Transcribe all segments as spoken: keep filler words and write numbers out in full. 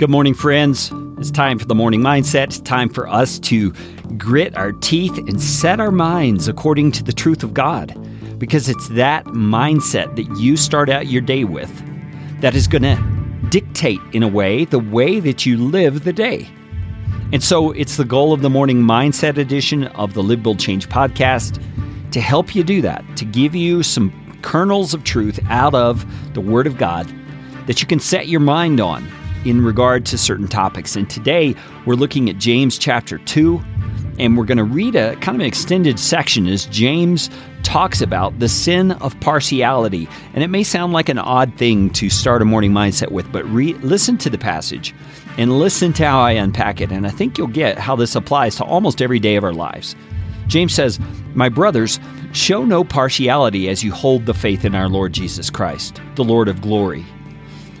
Good morning, friends. It's time for the morning mindset. It's time for us to grit our teeth and set our minds according to the truth of God, because it's that mindset that you start out your day with that is going to dictate, in a way, the way that you live the day. And so it's the goal of the morning mindset edition of the Live, Build, Change podcast to help you do that, to give you some kernels of truth out of the Word of God that you can set your mind on in regard to certain topics. And today we're looking at James chapter two, and we're going to read a kind of an extended section as James talks about the sin of partiality. And it may sound like an odd thing to start a morning mindset with, but re- listen to the passage and listen to how I unpack it. And I think you'll get how this applies to almost every day of our lives. James says, "My brothers, show no partiality as you hold the faith in our Lord Jesus Christ, the Lord of glory.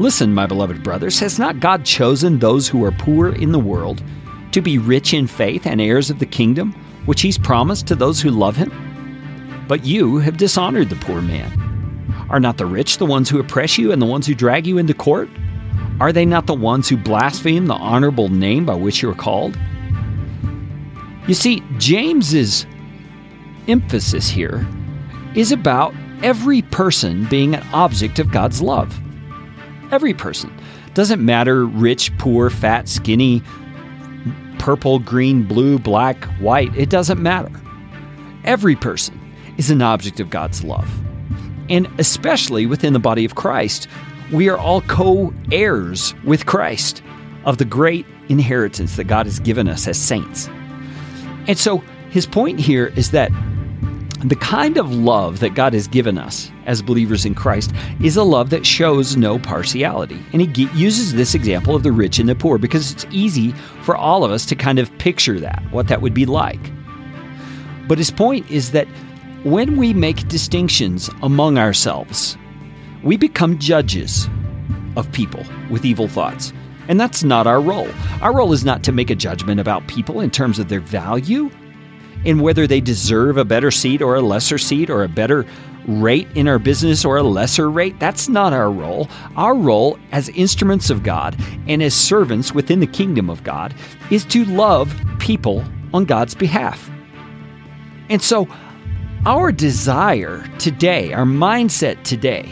Listen, my beloved brothers, has not God chosen those who are poor in the world to be rich in faith and heirs of the kingdom, which he's promised to those who love him? But you have dishonored the poor man. Are not the rich the ones who oppress you and the ones who drag you into court? Are they not the ones who blaspheme the honorable name by which you are called?" You see, James's emphasis here is about every person being an object of God's love. Every person. Doesn't matter rich, poor, fat, skinny, purple, green, blue, black, white. It doesn't matter. Every person is an object of God's love. And especially within the body of Christ, we are all co-heirs with Christ of the great inheritance that God has given us as saints. And so his point here is that the kind of love that God has given us as believers in Christ is a love that shows no partiality. And he uses this example of the rich and the poor because it's easy for all of us to kind of picture that, what that would be like. But his point is that when we make distinctions among ourselves, we become judges of people with evil thoughts. And that's not our role. Our role is not to make a judgment about people in terms of their value, and whether they deserve a better seat or a lesser seat or a better rate in our business or a lesser rate. That's not our role. Our role as instruments of God and as servants within the kingdom of God is to love people on God's behalf. And so our desire today, our mindset today,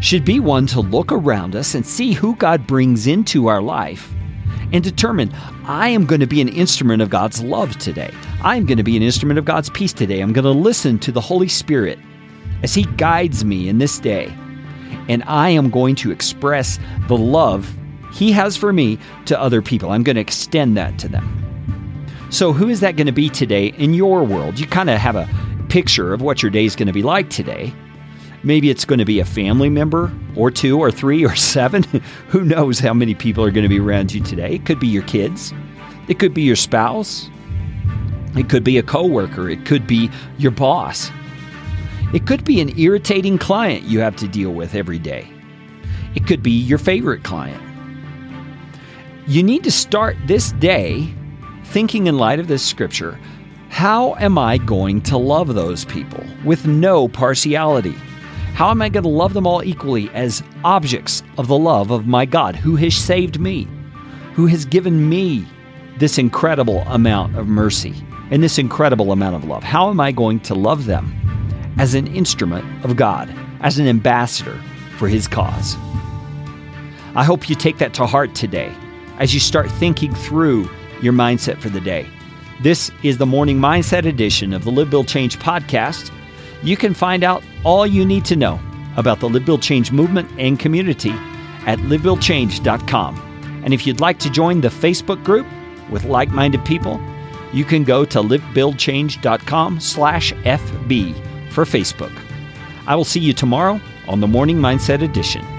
should be one to look around us and see who God brings into our life and determine, I am going to be an instrument of God's love today. I'm going to be an instrument of God's peace today. I'm going to listen to the Holy Spirit as he guides me in this day. And I am going to express the love he has for me to other people. I'm going to extend that to them. So who is that going to be today in your world? You kind of have a picture of what your day is going to be like today. Maybe it's going to be a family member or two or three or seven. Who knows how many people are going to be around you today? It could be your kids. It could be your spouse. It could be a coworker. It could be your boss. It could be an irritating client you have to deal with every day. It could be your favorite client. You need to start this day thinking, in light of this scripture, how am I going to love those people with no partiality? How am I going to love them all equally as objects of the love of my God, who has saved me, who has given me this incredible amount of mercy and this incredible amount of love? How am I going to love them as an instrument of God, as an ambassador for his cause? I hope you take that to heart today as you start thinking through your mindset for the day. This is the Morning Mindset edition of the Live, Build, Change podcast. You can find out all you need to know about the Live, Build, Change movement and community at live build change dot com. And if you'd like to join the Facebook group with like-minded people, you can go to live build change dot com slash F B for Facebook. I will see you tomorrow on the Morning Mindset edition.